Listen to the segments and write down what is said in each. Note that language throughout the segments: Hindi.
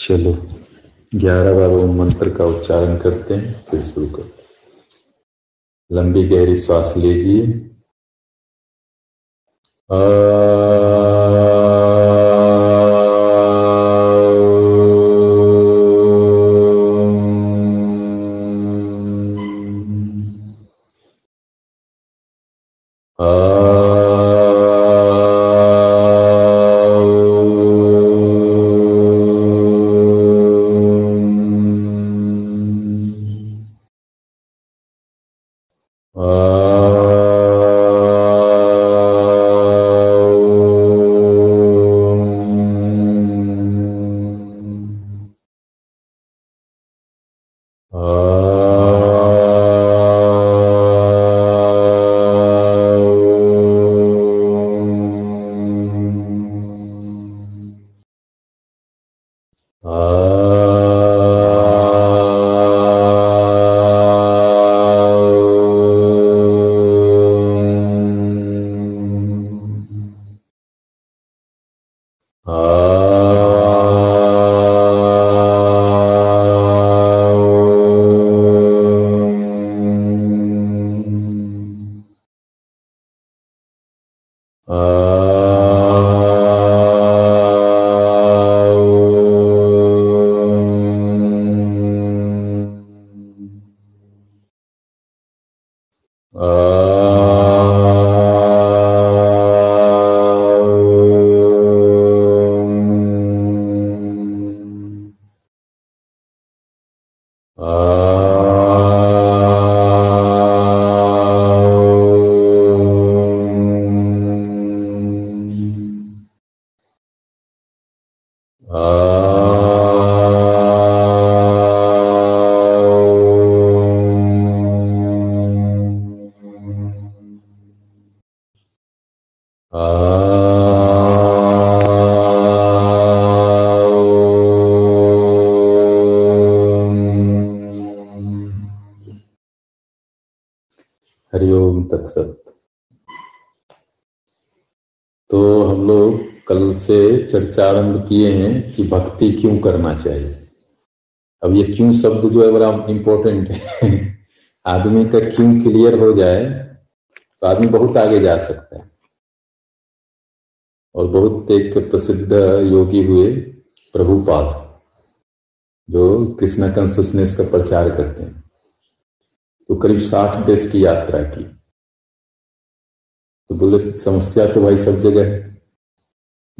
चलो 11 बार ओम मंत्र का उच्चारण करते हैं, फिर शुरू करते हैं। लंबी गहरी श्वास लीजिए। तो हम लोग कल से चर्चा आरंभ किए हैं कि भक्ति क्यों करना चाहिए। अब ये क्यों शब्द जो है बड़ा इम्पोर्टेंट है। आदमी का क्यों क्लियर हो जाए तो आदमी बहुत आगे जा सकता है। और बहुत एक प्रसिद्ध योगी हुए प्रभुपाद, जो कृष्णा कॉन्शियसनेस का प्रचार करते हैं, तो करीब 60 देश की यात्रा की। तो बोले समस्या तो भाई सब जगह है,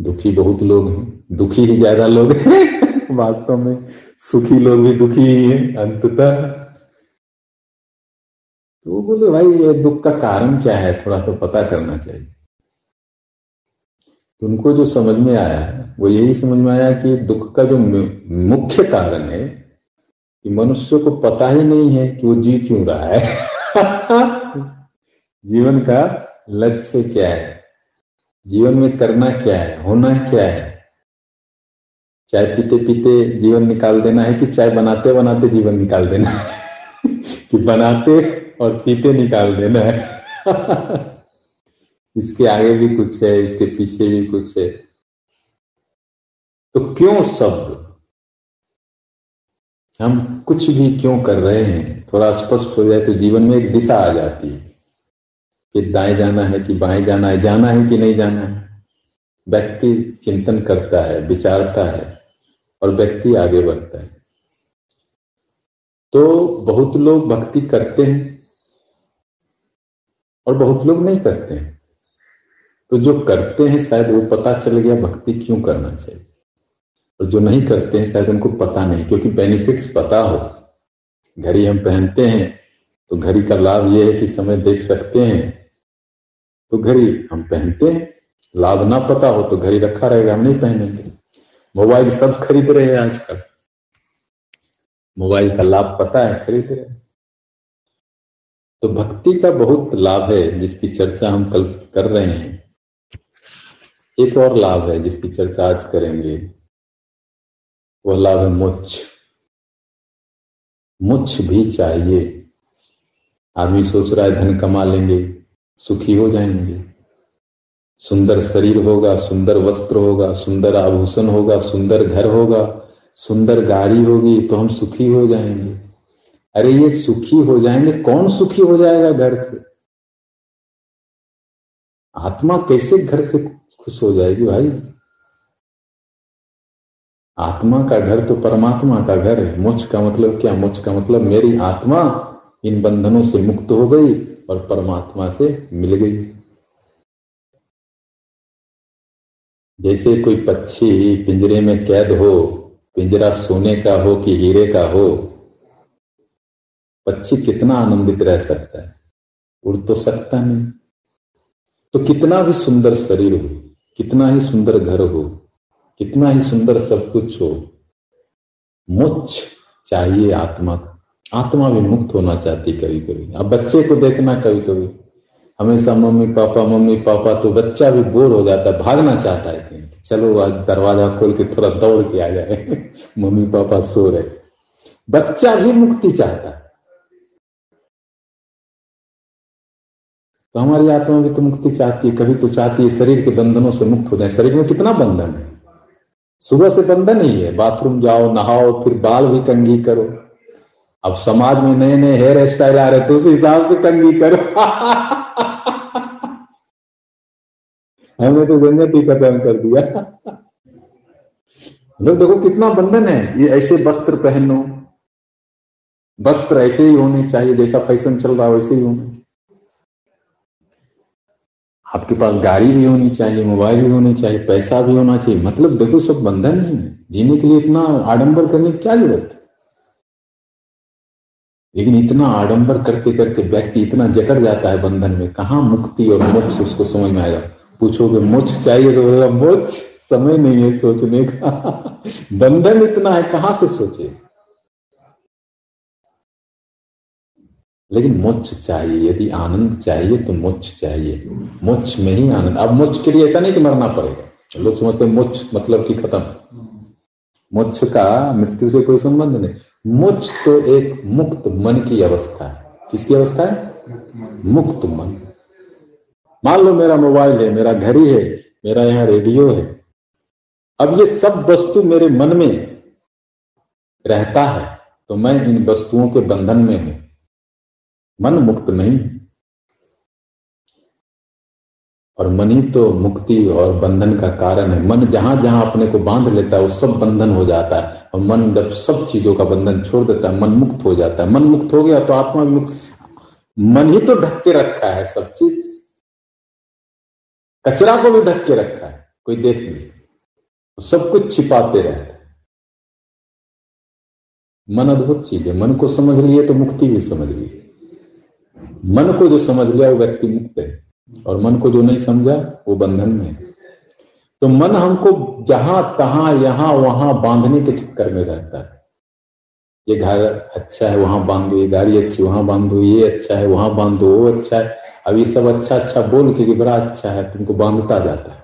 दुखी बहुत लोग हैं, दुखी ही ज्यादा लोग हैं। वास्तव में सुखी लोग भी दुखी ही हैं अंततः। तो बोले भाई ये दुख का कारण क्या है, थोड़ा सा पता करना चाहिए। तो उनको जो समझ में आया वो यही समझ में आया कि दुख का जो मुख्य कारण है कि मनुष्य को पता ही नहीं है कि वो जी क्यों रहा है। जीवन का लक्ष्य क्या है, जीवन में करना क्या है, होना क्या है। चाय पीते पीते जीवन निकाल देना है कि चाय बनाते बनाते जीवन निकाल देना है कि बनाते और पीते निकाल देना है। इसके आगे भी कुछ है, इसके पीछे भी कुछ है। तो क्यों शब्द, हम कुछ भी क्यों कर रहे हैं, थोड़ा स्पष्ट हो जाए तो जीवन में एक दिशा आ जाती है कि दाएं जाना है कि बाएं जाना है कि नहीं जाना है। व्यक्ति चिंतन करता है, विचारता है और व्यक्ति आगे बढ़ता है। तो बहुत लोग भक्ति करते हैं और बहुत लोग नहीं करते हैं। तो जो करते हैं शायद वो पता चल गया भक्ति क्यों करना चाहिए, और जो नहीं करते हैं शायद उनको पता नहीं, क्योंकि बेनिफिट्स पता हो। घड़ी हम पहनते हैं तो घड़ी का लाभ यह है कि समय देख सकते हैं, तो घड़ी हम पहनते हैं। लाभ ना पता हो तो घड़ी रखा रहेगा, हम नहीं पहनेंगे। मोबाइल सब खरीद रहे हैं आजकल, मोबाइल का लाभ पता है, खरीद रहे हैं। तो भक्ति का बहुत लाभ है जिसकी चर्चा हम कल कर रहे हैं। एक और लाभ है जिसकी चर्चा आज करेंगे, वह लाभ है मोक्ष। मोक्ष भी चाहिए। आदमी सोच रहा है धन कमा लेंगे, सुखी हो जाएंगे, सुंदर शरीर होगा, सुंदर वस्त्र होगा, सुंदर आभूषण होगा, सुंदर घर होगा, सुंदर गाड़ी होगी तो हम सुखी हो जाएंगे। अरे ये सुखी हो जाएंगे, कौन सुखी हो जाएगा घर से? आत्मा कैसे घर से खुश हो जाएगी भाई? आत्मा का घर तो परमात्मा का घर है। मोक्ष का मतलब क्या? मोक्ष का मतलब मेरी आत्मा इन बंधनों से मुक्त हो गई और परमात्मा से मिल गई। जैसे कोई पक्षी पिंजरे में कैद हो, पिंजरा सोने का हो कि हीरे का हो, पक्षी कितना आनंदित रह सकता है? उड़ तो सकता नहीं। तो कितना भी सुंदर शरीर हो, कितना ही सुंदर घर हो, कितना ही सुंदर सब कुछ हो, मोक्ष चाहिए आत्मा को। आत्मा भी मुक्त होना चाहती कभी कभी। अब बच्चे को देखना, कभी कभी हमेशा मम्मी पापा, तो बच्चा भी बोर हो जाता है, भागना चाहता है कहीं, चलो आज दरवाजा खोल के थोड़ा दौड़ के आ जाए, मम्मी पापा सो रहे। बच्चा भी मुक्ति चाहता है, तो हमारी आत्मा भी तो मुक्ति चाहती है। कभी तो चाहती है शरीर के बंधनों से मुक्त हो जाए। शरीर में कितना बंधन है, सुबह से बंधन ही है। बाथरूम जाओ, नहाओ, फिर बाल भी कंघी करो। अब समाज में नए नए हेयर स्टाइल आ रहे, तो उस हिसाब से कंघी करो। हमने तो झंझट ही खत्म कर दिया। लोग देखो कितना बंधन है। ये ऐसे वस्त्र पहनो, वस्त्र ऐसे ही होने चाहिए, जैसा फैशन चल रहा है वैसे ही होने चाहिए। आपके पास गाड़ी भी होनी चाहिए, मोबाइल भी होने चाहिए, पैसा भी होना चाहिए। मतलब देखो सब बंधन ही है। जीने के लिए इतना आडंबर करने की क्या जरूरत है? लेकिन इतना आडंबर करते करते व्यक्ति इतना जकड़ जाता है बंधन में, कहां मुक्ति और मोक्ष उसको समझ में आएगा? पूछोगे मोक्ष चाहिए तो बोलेगा मोक्ष समय नहीं है सोचने का। बंधन इतना है, कहां से सोचे? लेकिन मोक्ष चाहिए। यदि आनंद चाहिए तो मोक्ष चाहिए। मोक्ष में ही आनंद। अब मोक्ष के लिए ऐसा नहीं कि मरना पड़ेगा। लोग समझते हैं मोक्ष मतलब कि खत्म। मोक्ष का मृत्यु से कोई संबंध नहीं। मोक्ष तो एक मुक्त मन की अवस्था है। किसकी अवस्था है? मुक्त मन। मान लो मेरा मोबाइल है, मेरा घड़ी है, मेरा यहाँ रेडियो है। अब ये सब वस्तु मेरे मन में रहता है, तो मैं इन वस्तुओं के बंधन में हूं। मन मुक्त नहीं है, और मन ही तो मुक्ति और बंधन का कारण है। मन जहां जहां अपने को बांध लेता है वो सब बंधन हो जाता है, और मन जब सब चीजों का बंधन छोड़ देता है मन मुक्त हो जाता है। मन मुक्त हो गया तो आत्मा मुक्त। मन ही तो ढक के रखा है सब चीज, कचरा को भी ढक के रखा है, कोई देख नहीं, सब कुछ छिपाते रहते। मन अद्भुत चीज है। मन को समझ लिए तो मुक्ति भी समझ ली। मन को जो समझ लिया वो व्यक्ति मुक्त है, और मन को जो नहीं समझा वो बंधन में है। तो मन हमको जहां तहां यहां वहां बांधने के चक्कर में रहता है। ये घर अच्छा है वहां बांधो, ये गाड़ी अच्छी वहां बांधो, ये अच्छा है वहां बांधो, वो अच्छा है। अब ये सब अच्छा अच्छा बोल के बड़ा अच्छा है, तुमको बांधता जाता है।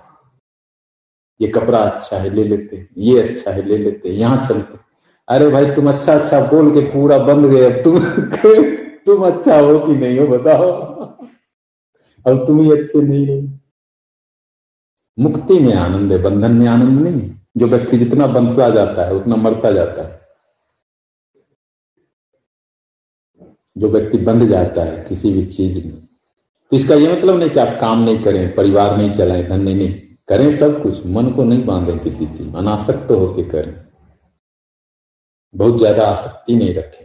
ये कपड़ा अच्छा है ले लेते हैं, ये अच्छा है ले लेते हैं, यहां चलते। अरे भाई तुम अच्छा अच्छा बोल के पूरा बंध गए। अब तुम अच्छा हो कि नहीं हो बताओ? अब तुम ही अच्छे नहीं हो। मुक्ति में आनंद है, बंधन में आनंद नहीं है। जो व्यक्ति जितना बंधता जाता है उतना मरता जाता है। जो व्यक्ति बंध जाता है किसी भी चीज में, तो इसका यह मतलब नहीं कि आप काम नहीं करें, परिवार नहीं चलाएं, धन नहीं करें, सब कुछ, मन को नहीं बांधें किसी चीज में, अनासक्त होके करें, बहुत ज्यादा आसक्ति नहीं रखें।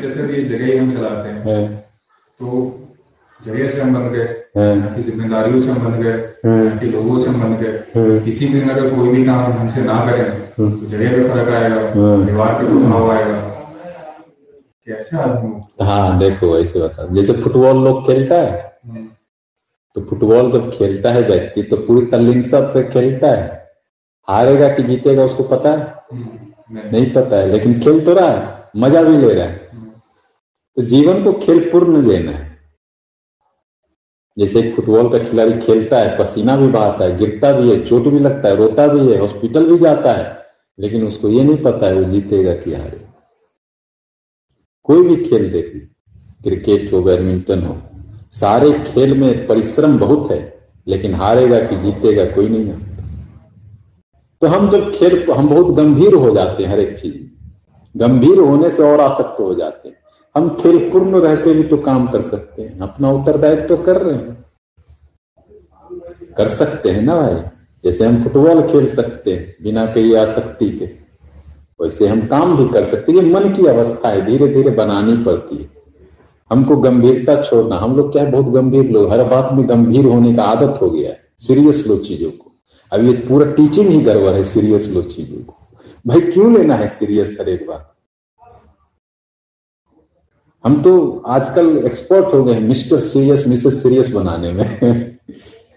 जैसे भी जगह हम चलाते हैं तो जगह से हम बन गए, जिम्मेदारियों से हम बन गए, लोगों से हम बन गए। किसी दिन अगर कोई भी काम हमसे ना करें तो जगह पे फर्क आएगा, परिवार पे प्रभाव आएगा। कैसे आदमी? हाँ देखो ऐसे बताओ, जैसे फुटबॉल लोग खेलता है, तो फुटबॉल जब खेलता है व्यक्ति तो पूरी तल्लीनता से खेलता है। हारेगा कि जीतेगा उसको पता है नहीं पता है, लेकिन खेल तो रहा है, मजा भी ले रहा है। तो जीवन को खेल पूर्ण लेना है। जैसे एक फुटबॉल का खिलाड़ी खेलता है, पसीना भी बहाता है, गिरता भी है, चोट भी लगता है, रोता भी है, हॉस्पिटल भी जाता है, लेकिन उसको ये नहीं पता है वो जीतेगा कि हारेगा। कोई भी खेल देख लो, क्रिकेट हो, बैडमिंटन हो, सारे खेल में परिश्रम बहुत है, लेकिन हारेगा कि जीतेगा कोई नहीं जानता। तो हम जब खेल, हम बहुत गंभीर हो जाते हैं, हर एक चीज गंभीर होने से और आसक्त हो जाते हैं। हम खेल पूर्ण रह के भी तो काम कर सकते हैं, अपना उत्तरदायित्व तो कर रहे हैं, कर सकते हैं ना भाई। जैसे हम फुटबॉल खेल सकते हैं बिना कई आसक्ति के, वैसे हम काम भी कर सकते हैं। ये मन की अवस्था है, धीरे धीरे बनानी पड़ती है हमको, गंभीरता छोड़ना। हम लोग क्या है, बहुत गंभीर लोग, हर बात में गंभीर होने का आदत हो गया है, सीरियस लो चीजों को। अब ये पूरा टीचिंग ही गड़बड़ है, सीरियस लो चीजों को। भाई क्यों लेना है सीरियस हर एक बात? हम तो आजकल एक्सपर्ट हो गए हैं मिस्टर सीरियस मिसेस सीरियस बनाने में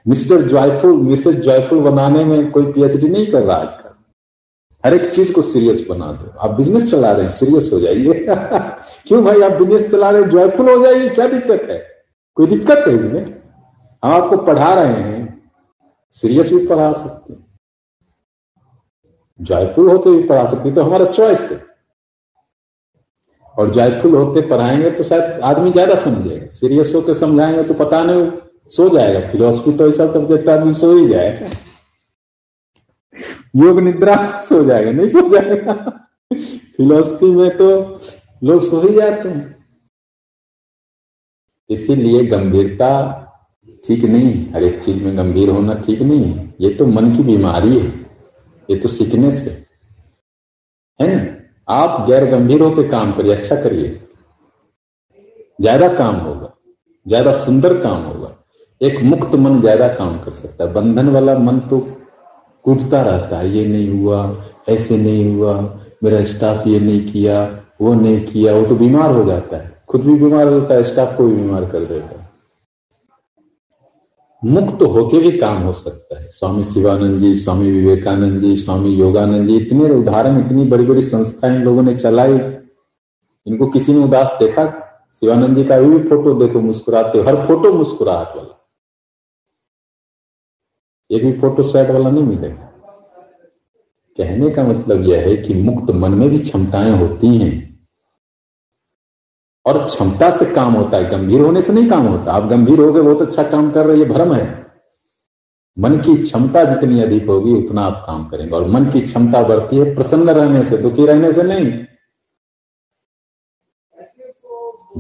मिस्टर जॉयफुल मिसेस जॉयफुल बनाने में कोई पीएचडी नहीं कर रहा आजकल। हर एक चीज को सीरियस बना दो। आप बिजनेस चला रहे हैं, सीरियस हो जाइए क्यों भाई, आप बिजनेस चला रहे हैं, जॉयफुल हो जाइए, क्या दिक्कत है? कोई दिक्कत है इसमें? हम आपको पढ़ा रहे हैं, सीरियस भी पढ़ा सकते हैं, जॉयफुल होकर भी पढ़ा सकते हैं, तो हमारा चॉइस है। और जॉयफुल होकर पढ़ाएंगे तो शायद आदमी ज्यादा समझेगा, सीरियस होकर समझाएंगे तो पता नहीं सो जाएगा। फिलोसफी तो ऐसा सब्जेक्ट आदमी सो ही जाए, योग निद्रा सो जाएगा, नहीं सो जाएगा फिलोसफी में तो लोग सो ही जाते हैं। इसीलिए गंभीरता ठीक नहीं है, हर एक चीज में गंभीर होना ठीक नहीं है। ये तो मन की बीमारी है, ये तो सिकनेस है ना। आप गैर गंभीर होकर काम करिए, अच्छा करिए, ज्यादा काम होगा, ज्यादा सुंदर काम होगा। एक मुक्त मन ज्यादा काम कर सकता है। बंधन वाला मन तो कूदता रहता है, ये नहीं हुआ, ऐसे नहीं हुआ, मेरा स्टाफ ये नहीं किया, वो नहीं किया, वो तो बीमार हो जाता है, खुद भी बीमार होता है, स्टाफ को भी बीमार कर देता है। मुक्त होके भी काम हो सकता है। स्वामी शिवानंद जी, स्वामी विवेकानंद जी, स्वामी योगानंद जी, इतने उदाहरण, इतनी बड़ी बड़ी संस्थाएं इन लोगों ने चलाई। इनको किसी ने उदास देखा? शिवानंद जी का भी फोटो देखो, मुस्कुराते, हर फोटो मुस्कुराहट वाला, एक भी फोटो सेट वाला नहीं मिलेगा। कहने का मतलब यह है कि मुक्त मन में भी क्षमताएं होती हैं और क्षमता से काम होता है, गंभीर होने से नहीं काम होता। आप गंभीर हो गए, बहुत अच्छा काम कर रहे, ये भ्रम है। मन की क्षमता जितनी अधिक होगी उतना आप काम करेंगे। और मन की क्षमता बढ़ती है प्रसन्न रहने से, दुखी रहने से नहीं।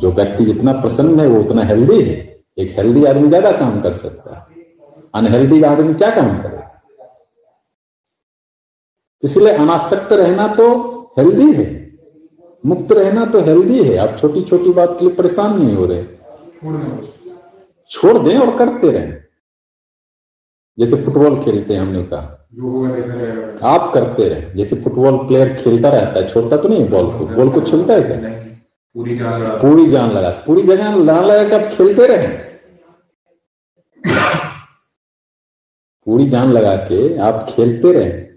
जो व्यक्ति जितना प्रसन्न है वो उतना हेल्दी है। एक हेल्दी आदमी ज्यादा काम कर सकता है, अनहेल्दी आदमी क्या काम करे? इसलिए अनासक्त रहना तो हेल्दी है, मुक्त रहना तो हेल्दी है। आप छोटी छोटी बात के लिए परेशान नहीं हो रहे, छोड़ दें और करते रहें। जैसे फुटबॉल खेलते हैं, हमने कहा आप करते रहे। जैसे फुटबॉल प्लेयर खेलता रहता है, छोड़ता तो नहीं बॉल को, बॉल को छूलता है क्या? पूरी जान लगा, पूरी जगह लगा लगा के आप खेलते रहे, पूरी जान लगा के आप खेलते रहे।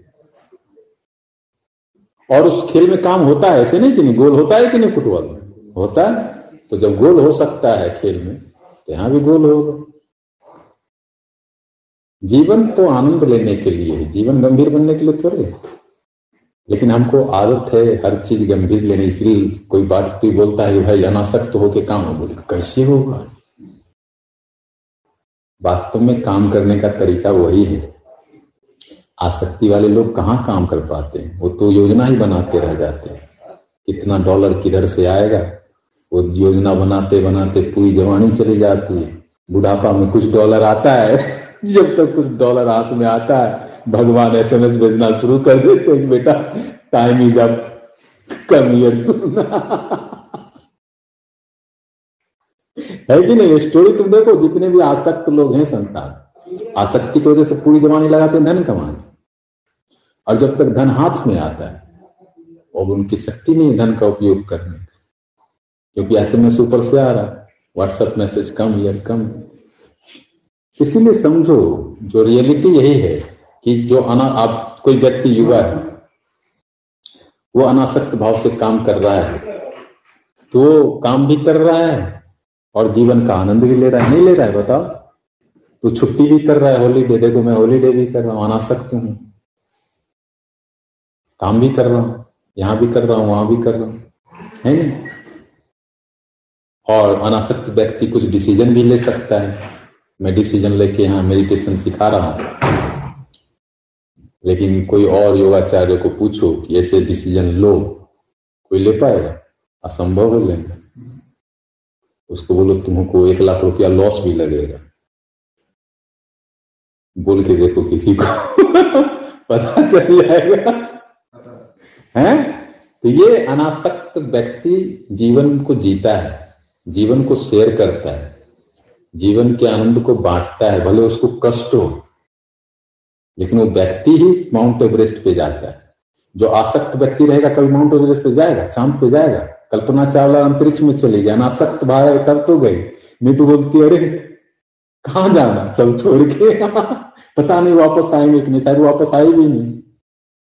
और उस खेल में काम होता है, ऐसे नहीं कि नहीं गोल होता है कि नहीं, फुटबॉल में होता है। तो जब गोल हो सकता है खेल में तो यहां भी गोल होगा। जीवन तो आनंद लेने के लिए है, जीवन गंभीर बनने के लिए थोड़े। लेकिन हमको आदत है हर चीज गंभीर लेने, इसलिए कोई बात भी बोलता है भाई अनासक्त होके काम हो, बोले कैसे होगा? वास्तव में काम करने का तरीका वही है। आसक्ति वाले लोग कहाँ काम कर पाते हैं, वो तो योजना ही बनाते रह जाते हैं, कितना डॉलर किधर से आएगा, वो योजना बनाते बनाते पूरी जवानी चली जाती है। बुढ़ापा में कुछ डॉलर आता है, जब तक तो कुछ डॉलर हाथ में आता है भगवान SMS भेजना शुरू कर देते हैं, बेटा time is up, come here soon. है कि नहीं? स्टोरी तुम देखो, जितने भी आसक्त लोग हैं संसार, आसक्ति की वजह से पूरी जवानी लगाते हैं धन कमाने, और जब तक धन हाथ में आता है और उनकी शक्ति नहीं धन का उपयोग करने का, क्योंकि SMS ऊपर से आ रहा है, व्हाट्सएप मैसेज कम या कम। इसीलिए समझो, जो रियलिटी यही है कि जो आप कोई व्यक्ति युवा है वो अनासक्त भाव से काम कर रहा है तो काम भी कर रहा है और जीवन का आनंद भी ले रहा है। नहीं ले रहा है बताओ? तो छुट्टी भी कर रहा है, हॉलीडे, देखो मैं हॉलीडे भी कर रहा हूं, अनासक्त हूं, काम भी कर रहा हूं, यहां भी कर रहा हूं, वहां भी कर रहा हूं, है नहीं? और अनासक्त व्यक्ति कुछ डिसीजन भी ले सकता है। मैं डिसीजन लेके यहां मेडिटेशन सिखा रहा हूं, लेकिन कोई और योगाचार्य को पूछो कि ऐसे डिसीजन लो, कोई ले पाएगा? असंभव है लेना। उसको बोलो तुमको 1 लाख रुपया लॉस भी लगेगा, बोल के देखो किसी को पता चल जाएगा। हैं? तो ये अनासक्त व्यक्ति जीवन को जीता है, जीवन को शेयर करता है, जीवन के आनंद को बांटता है, भले उसको कष्ट हो, लेकिन वो व्यक्ति ही माउंट एवरेस्ट पे जाता है। जो आसक्त व्यक्ति रहेगा कभी माउंट एवरेस्ट पे जाएगा? चांद पे जाएगा? कल्पना चावला अंतरिक्ष में चली गई, अनासक्त भारत तब तो गई, नहीं तो बोलती अरे कहाँ जाना सब छोड़ के पता नहीं वापस आएंगे कि नहीं, शायद वापस आई भी नहीं।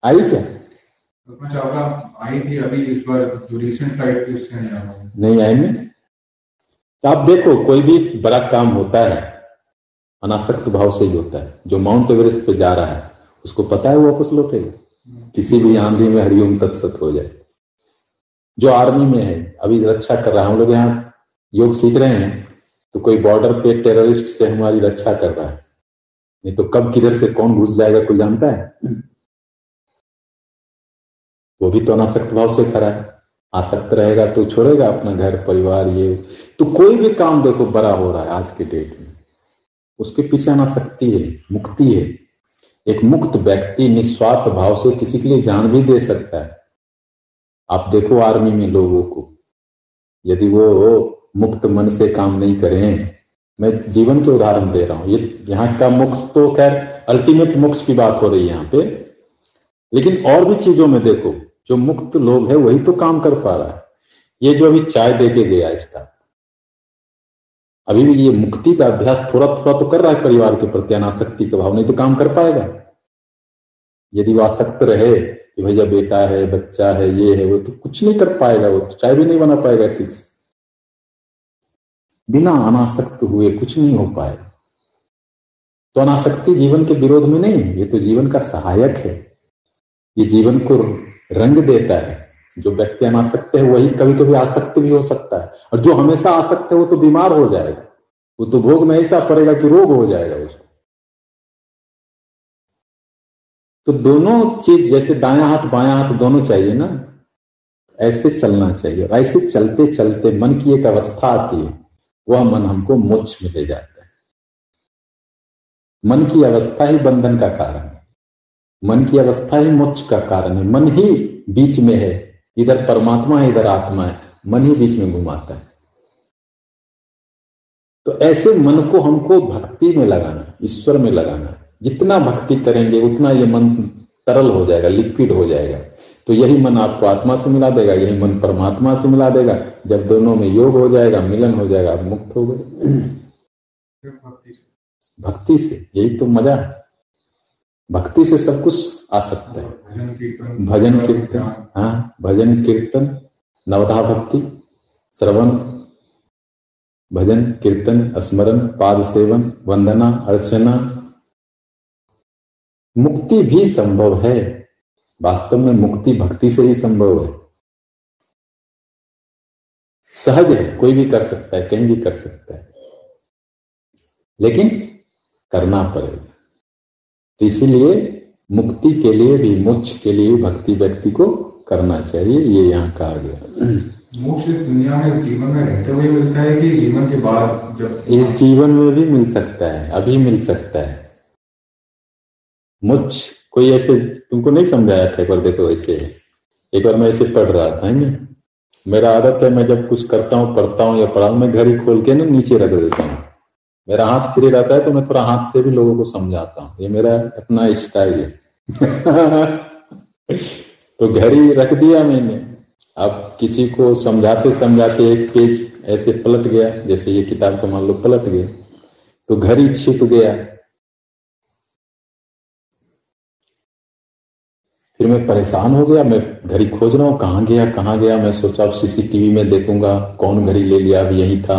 आई क्या? कल्पना चावला आई थी अभी इस बार जो रिसेंट फ्लाइट थी उससे नहीं आई। तो आप देखो कोई भी बड़ा काम होता है अनासक्त भाव से ही होता है। जो माउंट एवरेस्ट पे जा रहा है उसको पता है वो वापस लौटेगा, किसी भी आंधी में हरिओम तत्सत हो जाए। जो आर्मी में है अभी रक्षा कर रहा है, हम लोग यहाँ योग सीख रहे हैं तो कोई बॉर्डर पे टेररिस्ट से हमारी रक्षा कर रहा है, नहीं तो कब किधर से कौन घुस जाएगा कोई जानता है? वो भी तो अनासक्त भाव से खड़ा है। आसक्त रहेगा तो छोड़ेगा अपना घर परिवार। ये तो कोई भी काम देखो बड़ा हो रहा है आज के डेट में, उसके पीछे अनासक्ति है, मुक्ति है। एक मुक्त व्यक्ति निस्वार्थ भाव से किसी के लिए जान भी दे सकता है। आप देखो आर्मी में लोगों को, यदि वो मुक्त मन से काम नहीं करें, मैं जीवन के उदाहरण दे रहा हूं, ये यहाँ का मुक्त तो खैर अल्टीमेट मुक्त की बात हो रही है यहाँ पे, लेकिन और भी चीजों में देखो जो मुक्त लोग है वही तो काम कर पा रहा है। ये जो अभी चाय दे के गया इसका, अभी भी ये मुक्ति का अभ्यास थोड़ा थोड़ा तो कर रहा है परिवार के प्रति अनासक्ति का भाव, नहीं तो काम कर पाएगा। यदि वो आसक्त रहे कि भैया बेटा है बच्चा है ये है वो, तो कुछ नहीं कर पाएगा, वो तो चाय भी नहीं बना पाएगा ठीक से। बिना अनासक्त हुए कुछ नहीं हो पाएगा। तो अनासक्ति जीवन के विरोध में नहीं, ये तो जीवन का सहायक है, ये जीवन को रंग देता है। जो व्यक्ति अनासक्त है वही कभी कभी आसक्त भी हो सकता है, और जो हमेशा आसक्त है वो तो बीमार हो जाएगा, वो तो भोग में ऐसा पड़ेगा कि रोग हो जाएगा उसको। तो दोनों चीज जैसे दायां हाथ बायां हाथ दोनों चाहिए ना, ऐसे चलना चाहिए। और ऐसे चलते चलते मन की एक अवस्था आती है, वह मन हमको मोक्ष में ले जाता है। मन की अवस्था ही बंधन का कारण है, मन की अवस्था ही मोक्ष का कारण है। मन ही बीच में है, इधर परमात्मा है इधर आत्मा है, मन ही बीच में घुमाता है। तो ऐसे मन को हमको भक्ति में लगाना, ईश्वर में लगाना। जितना भक्ति करेंगे उतना ये मन तरल हो जाएगा, लिक्विड हो जाएगा। तो यही मन आपको आत्मा से मिला देगा, यही मन परमात्मा से मिला देगा। जब दोनों में योग हो जाएगा, मिलन हो जाएगा, आप मुक्त हो गए भक्ति से। यही तो मजा है, भक्ति से सब कुछ आ सकता है। भजन कीर्तन, हाँ भजन कीर्तन, नवधा भक्ति, श्रवण, भजन कीर्तन, स्मरण, पाद सेवन, वंदना, अर्चना। मुक्ति भी संभव है, वास्तव में मुक्ति भक्ति से ही संभव है। सहज है, कोई भी कर सकता है, कहीं भी कर सकता है, लेकिन करना पड़ेगा। तो इसीलिए मुक्ति के लिए भी, मोक्ष के लिए भक्ति व्यक्ति को करना चाहिए, ये यहाँ कहा गया। मोक्ष इस दुनिया में, इस जीवन में रहते हुए मिलता है कि जीवन के बाद? जब इस जीवन में भी मिल सकता है, अभी मिल सकता है मोक्ष। कोई ऐसे तुमको नहीं समझाया था? एक बार देखो ऐसे, एक बार मैं ऐसे पढ़ रहा था, है ना, मेरा आदत है मैं जब कुछ करता हूँ, पढ़ता हूँ या पढ़ा हूँ, मैं घर ही खोल के ना नीचे रख देता हूँ। मेरा हाथ फ्री रहता है तो मैं थोड़ा हाथ से भी लोगों को समझाता हूँ, ये मेरा अपना स्टाइल है तो घर ही रख दिया मैंने। अब किसी को समझाते समझाते एक पेज ऐसे पलट गया, जैसे ये किताब को मान लो पलट गया, तो घर ही छिप गया। फिर मैं परेशान हो गया, मैं घड़ी खोज रहा हूँ कहाँ गया कहाँ गया। मैं सोचा अब सीसीटीवी में देखूंगा कौन घड़ी ले लिया, अब यही था।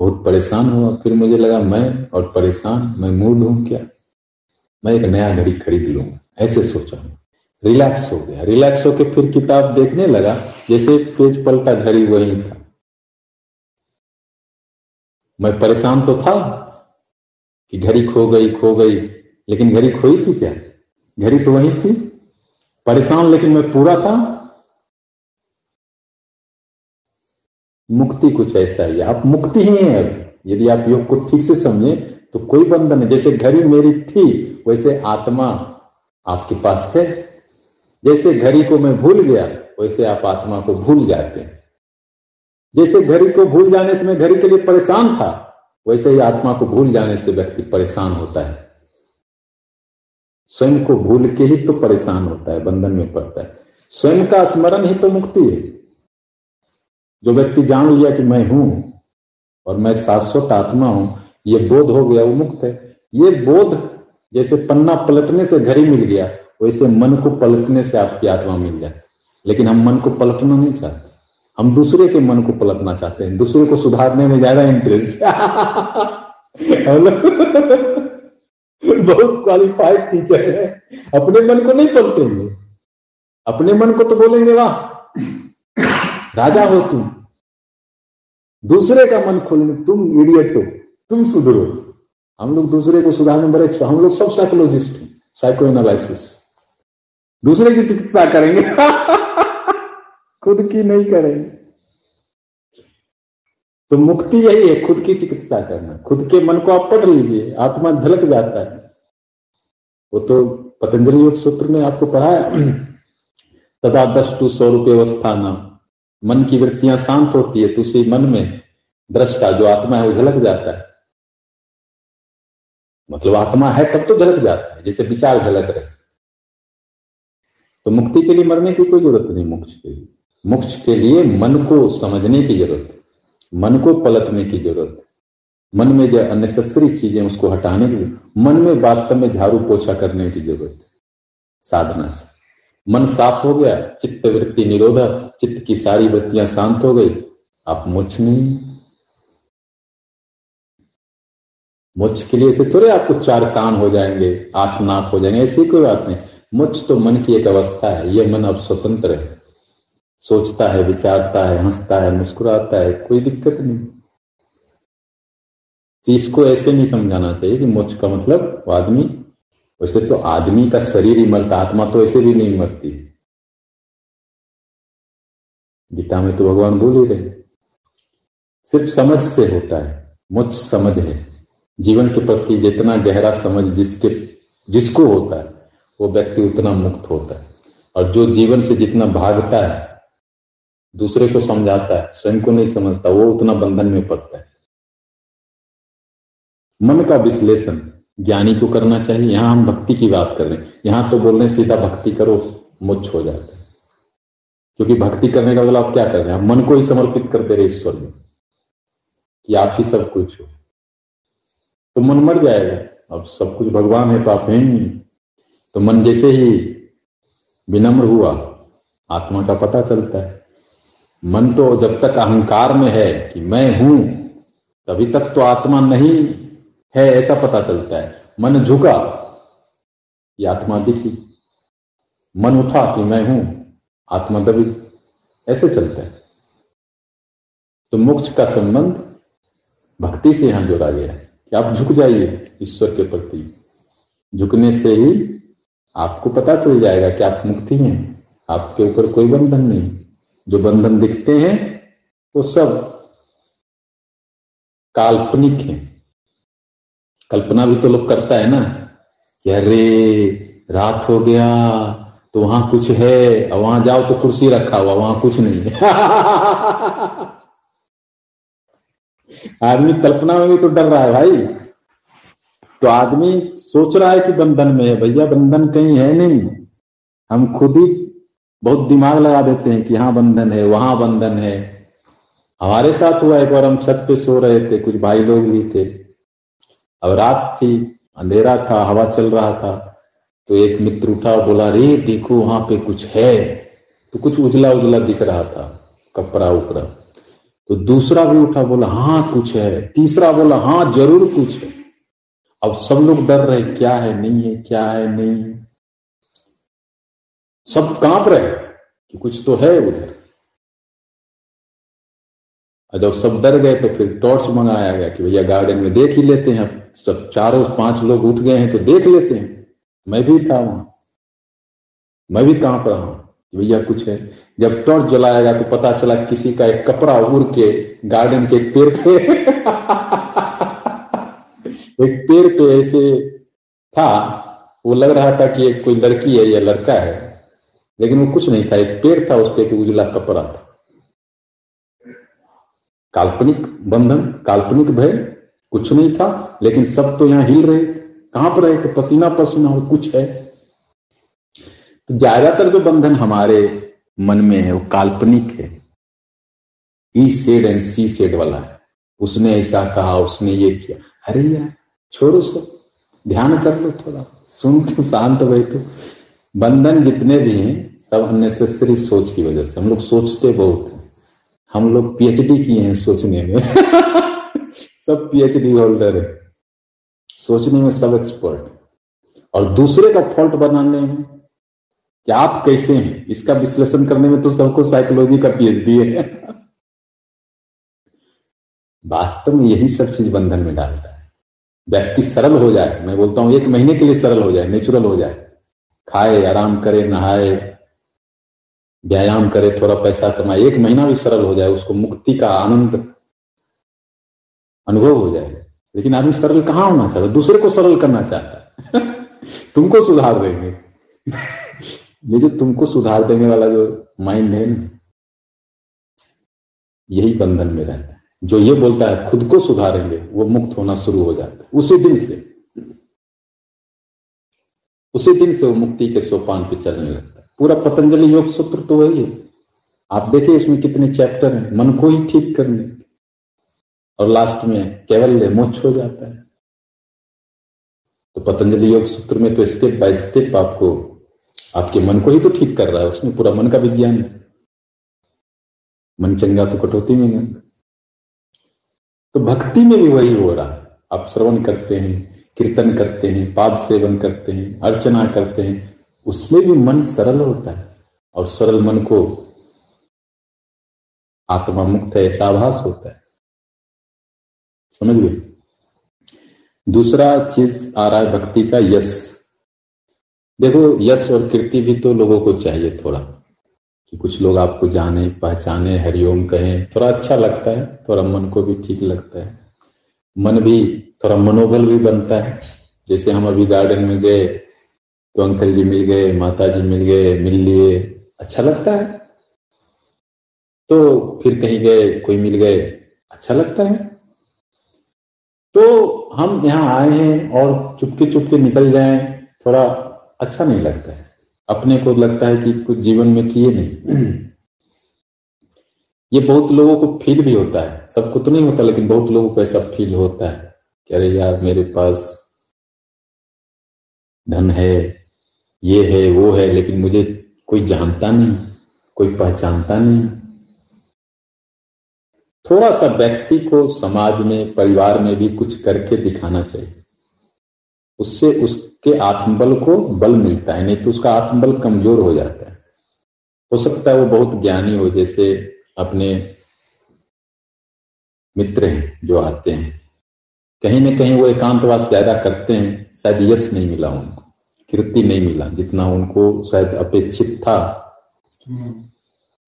बहुत परेशान हुआ, फिर मुझे लगा मैं और परेशान, मैं मूड हूं क्या, मैं एक नया घड़ी खरीद लूंगा, ऐसे सोचा। रिलैक्स हो गया, रिलैक्स होके फिर किताब देखने लगा, जैसे पेज पलटा घड़ी वही था। मैं परेशान तो था कि घड़ी खो गई, लेकिन घड़ी खोई थी क्या? घड़ी तो वही थी, परेशान लेकिन मैं पूरा था। मुक्ति कुछ ऐसा ही, आप मुक्ति ही है। यदि आप योग को ठीक से समझे तो कोई बंधन नहीं। जैसे घड़ी मेरी थी वैसे आत्मा आपके पास है। जैसे घड़ी को मैं भूल गया वैसे आप आत्मा को भूल जाते हैं। जैसे घड़ी को भूल जाने से मैं घड़ी के लिए परेशान था, वैसे ही आत्मा को भूल जाने से व्यक्ति परेशान होता है। स्वयं को भूल के ही तो परेशान होता है, बंधन में पड़ता है। स्वयं का स्मरण ही तो मुक्ति है। जो व्यक्ति जान लिया कि मैं हूं और मैं शाश्वत आत्मा हूं, ये बोध हो गया, वो मुक्त है। ये बोध जैसे पन्ना पलटने से घड़ी मिल गया, वैसे मन को पलटने से आपकी आत्मा मिल जाती। लेकिन हम मन को पलटना नहीं चाहते, हम दूसरे के मन को पलटना चाहते हैं। दूसरे को सुधारने में ज्यादा इंटरेस्ट। बहुत क्वालिफाइड टीचर है, अपने मन को नहीं पलटेंगे। अपने मन को तो बोलेंगे वाह राजा हो तुम, दूसरे का मन खोलेंगे तुम इडियट हो, तुम सुधरो। हम लोग दूसरे को सुधारने में बड़े, हम लोग सब साइकोलॉजिस्ट हैं, साइको एनालिसिस। दूसरे की चिकित्सा करेंगे खुद की नहीं करेंगे। तो मुक्ति यही है, खुद की चिकित्सा करना। खुद के मन को आप पढ़ लीजिए, आत्मा झलक जाता है। वो तो पतंजलि योग सूत्र में आपको पढ़ाया, तदा दृष्टु स्वरूपे अवस्थानम। मन की वृत्तियां शांत होती है तो उसी मन में दृष्टा जो आत्मा है वो झलक जाता है। मतलब आत्मा है तब तो झलक जाता है, जैसे विचार झलक रहे। तो मुक्ति के लिए मरने की कोई जरूरत नहीं। मोक्ष के लिए, मोक्ष के लिए मन को समझने की जरूरत है, मन को पलटने की जरूरत है। मन में जो अननेसेसरी चीजें उसको हटाने की, मन में वास्तव में झाड़ू पोछा करने की जरूरत है। साधना से मन साफ हो गया, चित्त वृत्ति निरोधा, चित्त की सारी वृत्तियां शांत हो गई, आप मोक्ष नहीं। मोक्ष के लिए ऐसे थोड़े आपको 4 कान हो जाएंगे, 8 नाक हो जाएंगे, ऐसी कोई बात नहीं। मोक्ष तो मन की एक अवस्था है। ये मन अब स्वतंत्र है, सोचता है, विचारता है, हंसता है, मुस्कुराता है, कोई दिक्कत नहीं। इसको ऐसे नहीं समझाना चाहिए कि मोक्ष का मतलब वो आदमी, वैसे तो आदमी का शरीर ही मरता, आत्मा तो ऐसे भी नहीं मरती। गीता में तो भगवान बोल ही रहे, सिर्फ समझ से होता है। मोक्ष समझ है, जीवन के प्रति जितना गहरा समझ जिसको होता है वो व्यक्ति उतना मुक्त होता है। और जो जीवन से जितना भागता है, दूसरे को समझाता है, स्वयं को नहीं समझता, वो उतना बंधन में पड़ता है। मन का विश्लेषण ज्ञानी को करना चाहिए। यहां हम भक्ति की बात कर रहे हैं, यहां तो बोल रहे हैं सीधा भक्ति करो, मोक्ष हो जाता है। क्योंकि भक्ति करने का मतलब आप क्या कर रहे हैं, आप मन को ही समर्पित कर दे रहे ईश्वर में कि आप ही सब कुछ हो। तो मन मर जाएगा, अब सब कुछ भगवान है तो आप हैं ही नहीं। तो मन जैसे ही विनम्र हुआ, आत्मा का पता चलता है। मन तो जब तक अहंकार में है कि मैं हूं, तभी तक तो आत्मा नहीं है, ऐसा पता चलता है। मन झुका, ये आत्मा दिखी। मन उठा कि मैं हूं, आत्मा दबी, ऐसे चलता है। तो मोक्ष का संबंध भक्ति से यहां जोड़ा गया है कि आप झुक जाइए ईश्वर के प्रति। झुकने से ही आपको पता चल जाएगा कि आप मुक्ति हैं, आपके ऊपर कोई बंधन नहीं। जो बंधन दिखते हैं वो सब काल्पनिक हैं। कल्पना भी तो लोग करता है ना कि अरे रात हो गया तो वहां कुछ है, और वहां जाओ तो कुर्सी रखा हुआ, वहां कुछ नहीं है। आदमी कल्पना में भी तो डर रहा है भाई। तो आदमी सोच रहा है कि बंधन में है, भैया बंधन कहीं है नहीं। हम खुद ही बहुत दिमाग लगा देते हैं कि यहाँ बंधन है, वहां बंधन है। हमारे साथ हुआ, एक बार हम छत पे सो रहे थे, कुछ भाई लोग भी थे। अब रात थी, अंधेरा था, हवा चल रहा था। तो एक मित्र उठा और बोला, रे देखो वहां पे कुछ है। तो कुछ उजला उजला दिख रहा था, कपड़ा उपड़ा। तो दूसरा भी उठा, बोला हाँ कुछ है। तीसरा बोला हाँ जरूर कुछ है। अब सब लोग डर रहे, क्या है नहीं है, क्या है नहीं है। सब कांप रहे कि कुछ तो है उधर। और जब सब डर गए तो फिर टॉर्च मंगाया गया कि भैया गार्डन में देख ही लेते हैं। सब 4-5 लोग उठ गए हैं तो देख लेते हैं। मैं भी था वहां। मैं भी कांप रहा हूं कि भैया कुछ है। जब टॉर्च जलाएगा तो पता चला किसी का एक कपड़ा उड़ के गार्डन के पेड़ पे एक पेड़ पे ऐसे था, वो लग रहा था कि कोई लड़की है या लड़का है, लेकिन वो कुछ नहीं था, एक पेड़ था, उस पे एक उजला कपड़ा था। काल्पनिक बंधन, काल्पनिक भय, कुछ नहीं था, लेकिन सब तो यहाँ हिल रहे थे, कांप रहे थे, पसीना पसीना हो, कुछ है। तो ज्यादातर जो बंधन हमारे मन में है वो काल्पनिक है, he said and she said वाला है। उसने ऐसा कहा, उसने ये किया, अरे यार छोड़ो सब, ध्यान कर लो थोड़ा, सुन, शांत बैठो। बंधन जितने भी हैं सब अननेसेसरी सोच की वजह से। हम लोग सोचते बहुत हैं, हम लोग पीएचडी किए हैं सोचने में सब पीएचडी होल्डर है, सोचने में सब एक्सपर्ट, और दूसरे का फॉल्ट बनाने में कि आप कैसे हैं, इसका विश्लेषण करने में तो सबको साइकोलॉजी का पीएचडी है। वास्तव में यही सब चीज बंधन में डालता है। व्यक्ति सरल हो जाए, मैं बोलता हूं एक महीने के लिए सरल हो जाए, नेचुरल हो जाए, खाए, आराम करे, नहाए, व्यायाम करे, थोड़ा पैसा कमाए, एक महीना भी सरल हो जाए, उसको मुक्ति का आनंद अनुभव हो जाए। लेकिन आदमी सरल कहाँ होना चाहता है, दूसरे को सरल करना चाहता है तुमको सुधार देंगे ये जो तुमको सुधार देने वाला जो माइंड है ना, यही बंधन में रहता है। जो ये बोलता है खुद को सुधारेंगे, वो मुक्त होना शुरू हो जाता है उसी दिन से। उसी दिन से वो मुक्ति के सोपान पे चलने लगता है। पूरा पतंजलि योग सूत्र तो वही है, आप देखिए इसमें कितने चैप्टर हैं मन को ही ठीक करने, और लास्ट में केवल मोक्ष हो जाता है। तो पतंजलि योग सूत्र में तो स्टेप बाय स्टेप आपको आपके मन को ही तो ठीक कर रहा है, उसमें पूरा मन का विज्ञान है। मन चंगा तो कटौती में गंगा। तो भक्ति में भी वही हो रहा है। आप श्रवण करते हैं, कीर्तन करते हैं, पाद सेवन करते हैं, अर्चना करते हैं, उसमें भी मन सरल होता है, और सरल मन को आत्मा मुक्त है ऐसा आभास होता है। समझ गए? दूसरा चीज आ रहा है भक्ति का यश। देखो, यश और कीर्ति भी तो लोगों को चाहिए थोड़ा, कि कुछ लोग आपको जाने पहचाने, हरिओम कहें, थोड़ा अच्छा लगता है, थोड़ा मन को भी ठीक लगता है, मन भी थोड़ा मनोबल भी बनता है। जैसे हम अभी गार्डन में गए तो अंकल जी मिल गए, माता जी मिल गए, मिल लिए, अच्छा लगता है। तो फिर कहीं गए, कोई मिल गए, अच्छा लगता है। तो हम यहाँ आए हैं और चुपके चुपके निकल जाएं, थोड़ा अच्छा नहीं लगता है, अपने को लगता है कि कुछ जीवन में किए नहीं। ये बहुत लोगों को फील भी होता है, सबको तो नहीं होता, लेकिन बहुत लोगों को ऐसा फील होता है कि अरे यार मेरे पास धन है, ये है, वो है, लेकिन मुझे कोई जानता नहीं, कोई पहचानता नहीं। थोड़ा सा व्यक्ति को समाज में, परिवार में भी कुछ करके दिखाना चाहिए, उससे उसके आत्मबल को बल मिलता है, नहीं तो उसका आत्मबल कमजोर हो जाता है। हो सकता है वो बहुत ज्ञानी हो, जैसे अपने मित्र हैं जो आते हैं, कहीं ना कहीं वो एकांतवास ज्यादा करते हैं, शायद यश नहीं मिला उनको, कीर्ति नहीं मिला जितना उनको शायद अपेक्षित था।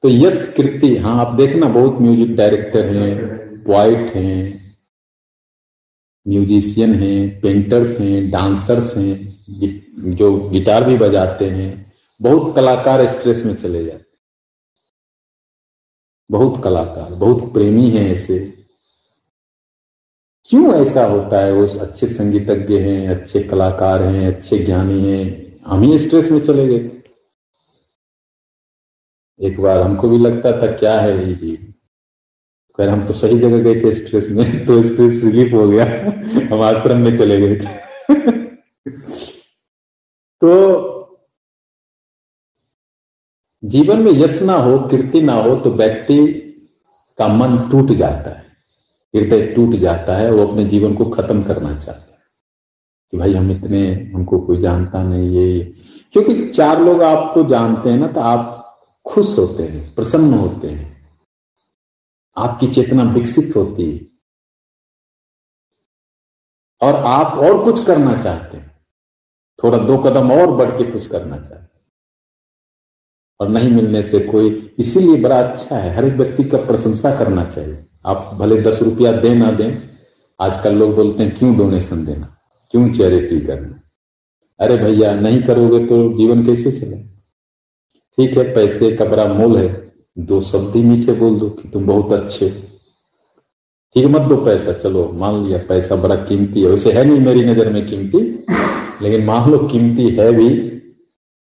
तो यश कीर्ति, हाँ आप देखना, बहुत म्यूजिक डायरेक्टर हैं, पोएट हैं, म्यूजिशियन हैं, पेंटर्स हैं, डांसर्स हैं, जो गिटार भी बजाते हैं, बहुत कलाकार स्ट्रेस में चले जाते हैं, बहुत कलाकार, बहुत प्रेमी हैं ऐसे। क्यों ऐसा होता है? वो अच्छे संगीतज्ञ हैं, अच्छे कलाकार हैं, अच्छे ज्ञानी हैं, हम ही स्ट्रेस में चले गए। एक बार हमको भी लगता था क्या है ये जीवन, खैर हम तो सही जगह गए थे स्ट्रेस में, तो स्ट्रेस रिलीफ हो गया, हम आश्रम में चले गए थे तो जीवन में यश ना हो, कीर्ति ना हो, तो व्यक्ति का मन टूट जाता है, हृदय टूट जाता है, वो अपने जीवन को खत्म करना चाहता है कि भाई हम इतने, हमको कोई जानता नहीं, ये क्योंकि चार लोग आपको जानते हैं ना, तो आप खुश होते हैं, प्रसन्न होते हैं, आपकी चेतना विकसित होती है, और आप और कुछ करना चाहते हैं, थोड़ा दो कदम और बढ़ के कुछ करना चाहते हैं। और नहीं मिलने से कोई, इसीलिए बड़ा अच्छा है हर एक व्यक्ति का प्रशंसा करना चाहिए। आप भले 10 रुपया दें ना दें, आजकल लोग बोलते हैं क्यों डोनेशन देना, क्यों चैरिटी करना। अरे भैया नहीं करोगे तो जीवन कैसे चले। ठीक है पैसे का बड़ा मोल है, 2 शब्द ही मीठे बोल दो कि तुम बहुत अच्छे। ठीक मत दो पैसा, चलो मान लिया पैसा बड़ा कीमती है, वैसे है नहीं मेरी नजर में कीमती, लेकिन मान लो कीमती है भी,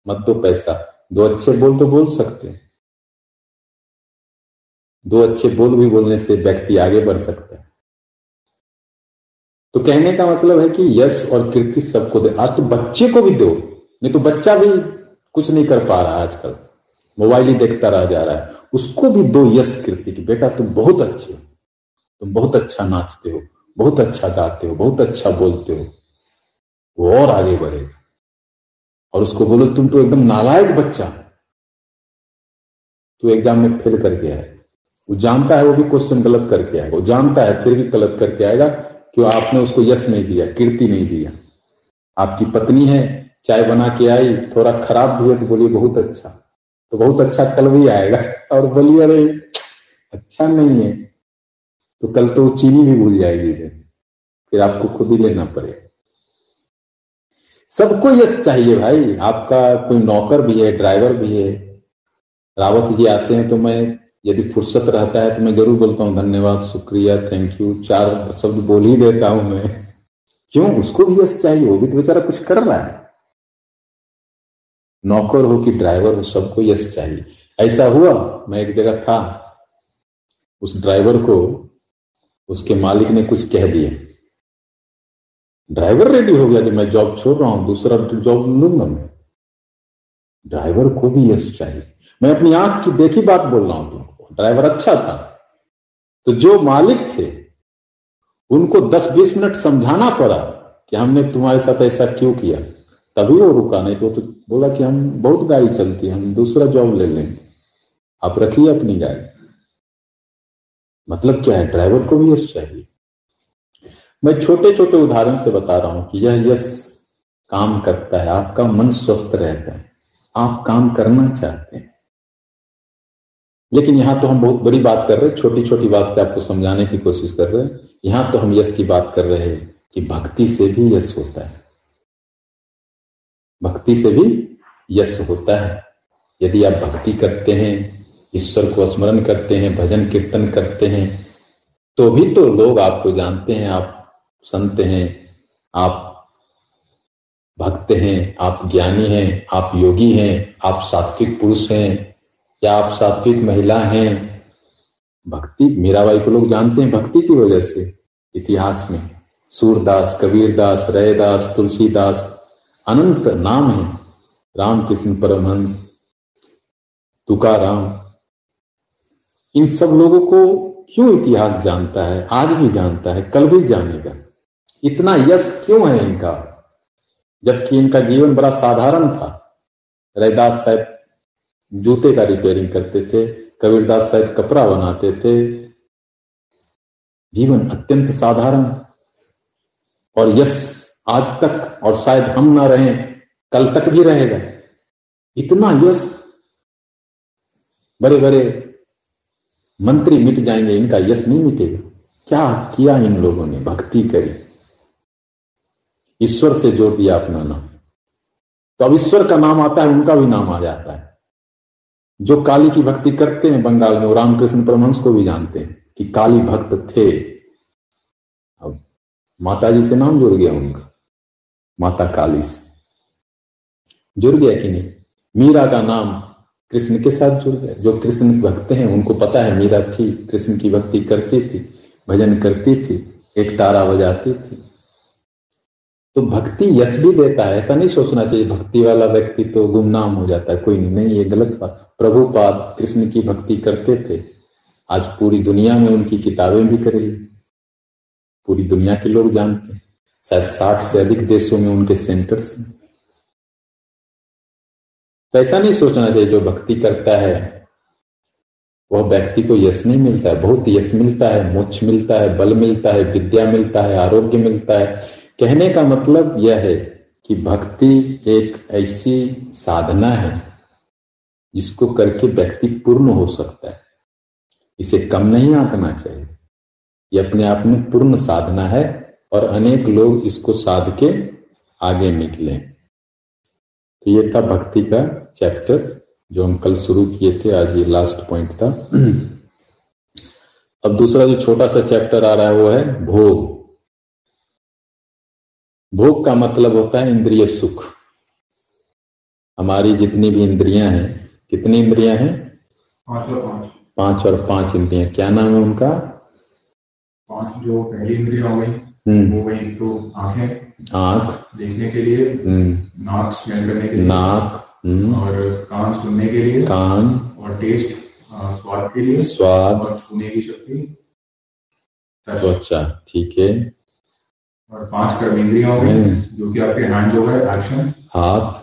मत दो पैसा, 2 अच्छे बोल तो बोल सकते हैं। 2 अच्छे बोल भी बोलने से व्यक्ति आगे बढ़ सकता है। तो कहने का मतलब है कि यश और कीर्ति सबको दे, आज तो बच्चे को भी दो, नहीं तो बच्चा भी कुछ नहीं कर पा रहा है, आजकल मोबाइल ही देखता रह जा रहा है, उसको भी दो यश कीर्ति की, बेटा तुम बहुत अच्छे हो, तुम बहुत अच्छा नाचते हो, बहुत अच्छा गाते हो, बहुत अच्छा बोलते हो, वो और आगे बढ़ेगा। और उसको बोलो तुम तो एकदम नालायक बच्चा, तू एग्जाम में फेल करके आए, वो जानता है वो भी क्वेश्चन गलत करके आएगा, वो जानता है फिर भी गलत करके आएगा, क्यों आपने उसको यश नहीं दिया, कीर्ति नहीं दिया। आपकी पत्नी है, चाय बना के आई, थोड़ा खराब भी है तो बोलिए बहुत अच्छा, तो बहुत अच्छा कल भी आएगा, और बोलिए अरे अच्छा नहीं है तो कल तो चीनी भी भूल जाएगी, फिर आपको खुद ही लेना पड़ेगा। सबको यश चाहिए भाई। आपका कोई नौकर भी है, ड्राइवर भी है, रावत जी आते हैं तो मैं, यदि फुर्सत रहता है तो मैं जरूर बोलता हूँ धन्यवाद, शुक्रिया, थैंक यू, 4 शब्द बोल ही देता हूं मैं। क्यों? उसको भी यश चाहिए, वो भी तो बेचारा कुछ कर रहा है। नौकर हो कि ड्राइवर हो, सबको यश चाहिए। ऐसा हुआ, मैं एक जगह था, उस ड्राइवर को उसके मालिक ने कुछ कह दिया, ड्राइवर रेडी हो गया कि मैं जॉब छोड़ रहा हूं, दूसरा जॉब लूंगा मैं। ड्राइवर को भी यश चाहिए। मैं अपनी आंख की देखी बात बोल रहा हूं तुमको, ड्राइवर अच्छा था, तो जो मालिक थे उनको 10-20 मिनट समझाना पड़ा कि हमने तुम्हारे साथ ऐसा क्यों किया, तभी वो रुका, नहीं तो बोला कि हम बहुत गाड़ी चलती है, हम दूसरा जॉब ले लेंगे, आप रखिए अपनी गाड़ी। मतलब क्या है, ड्राइवर को भी यश चाहिए। मैं छोटे छोटे उदाहरण से बता रहा हूं कि यह यश काम करता है, आपका मन स्वस्थ रहता है, आप काम करना चाहते हैं। लेकिन यहां तो हम बहुत बड़ी बात कर रहे हैं, छोटी छोटी बात से आपको समझाने की कोशिश कर रहे हैं। यहां तो हम यश की बात कर रहे हैं कि भक्ति से भी यश होता है, भक्ति से भी यश होता है। यदि आप भक्ति करते हैं, ईश्वर को स्मरण करते हैं, भजन कीर्तन करते हैं, तो भी तो लोग आपको जानते हैं, आप संत हैं, आप भक्त हैं, आप ज्ञानी हैं, आप योगी हैं, आप सात्विक पुरुष हैं या आप सात्विक महिला हैं। भक्ति, मीराबाई को लोग जानते हैं भक्ति की वजह से। इतिहास में सूरदास, कबीरदास, रैदास, तुलसीदास, अनंत नाम है, रामकृष्ण परमहंस, तुकाराम, इन सब लोगों को क्यों इतिहास जानता है, आज भी जानता है, कल भी जानेगा। इतना यश क्यों है इनका, जबकि इनका जीवन बड़ा साधारण था। रैदास साहब जूते का रिपेयरिंग करते थे, कबीरदास साहब कपड़ा बनाते थे, जीवन अत्यंत साधारण। और यश आज तक, और शायद हम ना रहें कल तक भी रहेगा, इतना यश। बड़े बड़े मंत्री मिट जाएंगे, इनका यश नहीं मिटेगा। क्या किया इन लोगों ने, भक्ति करी, ईश्वर से जोड़ दिया अपना नाम, तो अब ईश्वर का नाम आता है, उनका भी नाम आ जाता है। जो काली की भक्ति करते हैं बंगाल में, रामकृष्ण परमहंस को भी जानते हैं कि काली भक्त थे, अब माता जी से नाम जुड़ गया उनका, माता काली से जुड़ गया कि नहीं। मीरा का नाम कृष्ण के साथ जुड़ गया। जो कृष्ण भक्त हैं उनको पता है मीरा थी, कृष्ण की भक्ति करती थी, भजन करती थी, एक तारा बजाती थी। तो भक्ति यश भी देता है। ऐसा नहीं सोचना चाहिए भक्ति वाला व्यक्ति तो गुमनाम हो जाता है, कोई नहीं, ये गलत बात। प्रभुपाद कृष्ण की भक्ति करते थे, आज पूरी दुनिया में उनकी किताबें भी करी, पूरी दुनिया के लोग जानते हैं, शायद 60 से अधिक देशों में उनके सेंटर्स हैं। तो ऐसा नहीं सोचना चाहिए जो भक्ति करता है वह व्यक्ति को यश नहीं मिलता है। बहुत यश मिलता है, मोक्ष मिलता है, बल मिलता है, विद्या मिलता है, आरोग्य मिलता है। कहने का मतलब यह है कि भक्ति एक ऐसी साधना है इसको करके व्यक्ति पूर्ण हो सकता है। इसे कम नहीं आंकना चाहिए, ये अपने आप में पूर्ण साधना है और अनेक लोग इसको साध के आगे निकले। तो ये था भक्ति का चैप्टर जो हम कल शुरू किए थे, आज ये लास्ट पॉइंट था। अब दूसरा जो छोटा सा चैप्टर आ रहा है वो है भोग। भोग का मतलब होता है इंद्रिय सुख। हमारी जितनी भी इंद्रियां हैं, कितनी इंद्रियां हैं? पांच इंद्रियां। क्या नाम है उनका? पांच। जो पहली इंद्रिया हो गई वो गई तो आंखें, आंख देखने के लिए, नाक स्मेल करने के लिए, नाक, और कान सुनने के लिए, कान, और टेस्ट स्वाद के लिए, स्वाद, और छूने की शक्ति, त्वचा। ठीक है। और पांच कर्म इंद्रियां हो गई जो कि आपके हैंड हो गए, एक्शन, हाथ,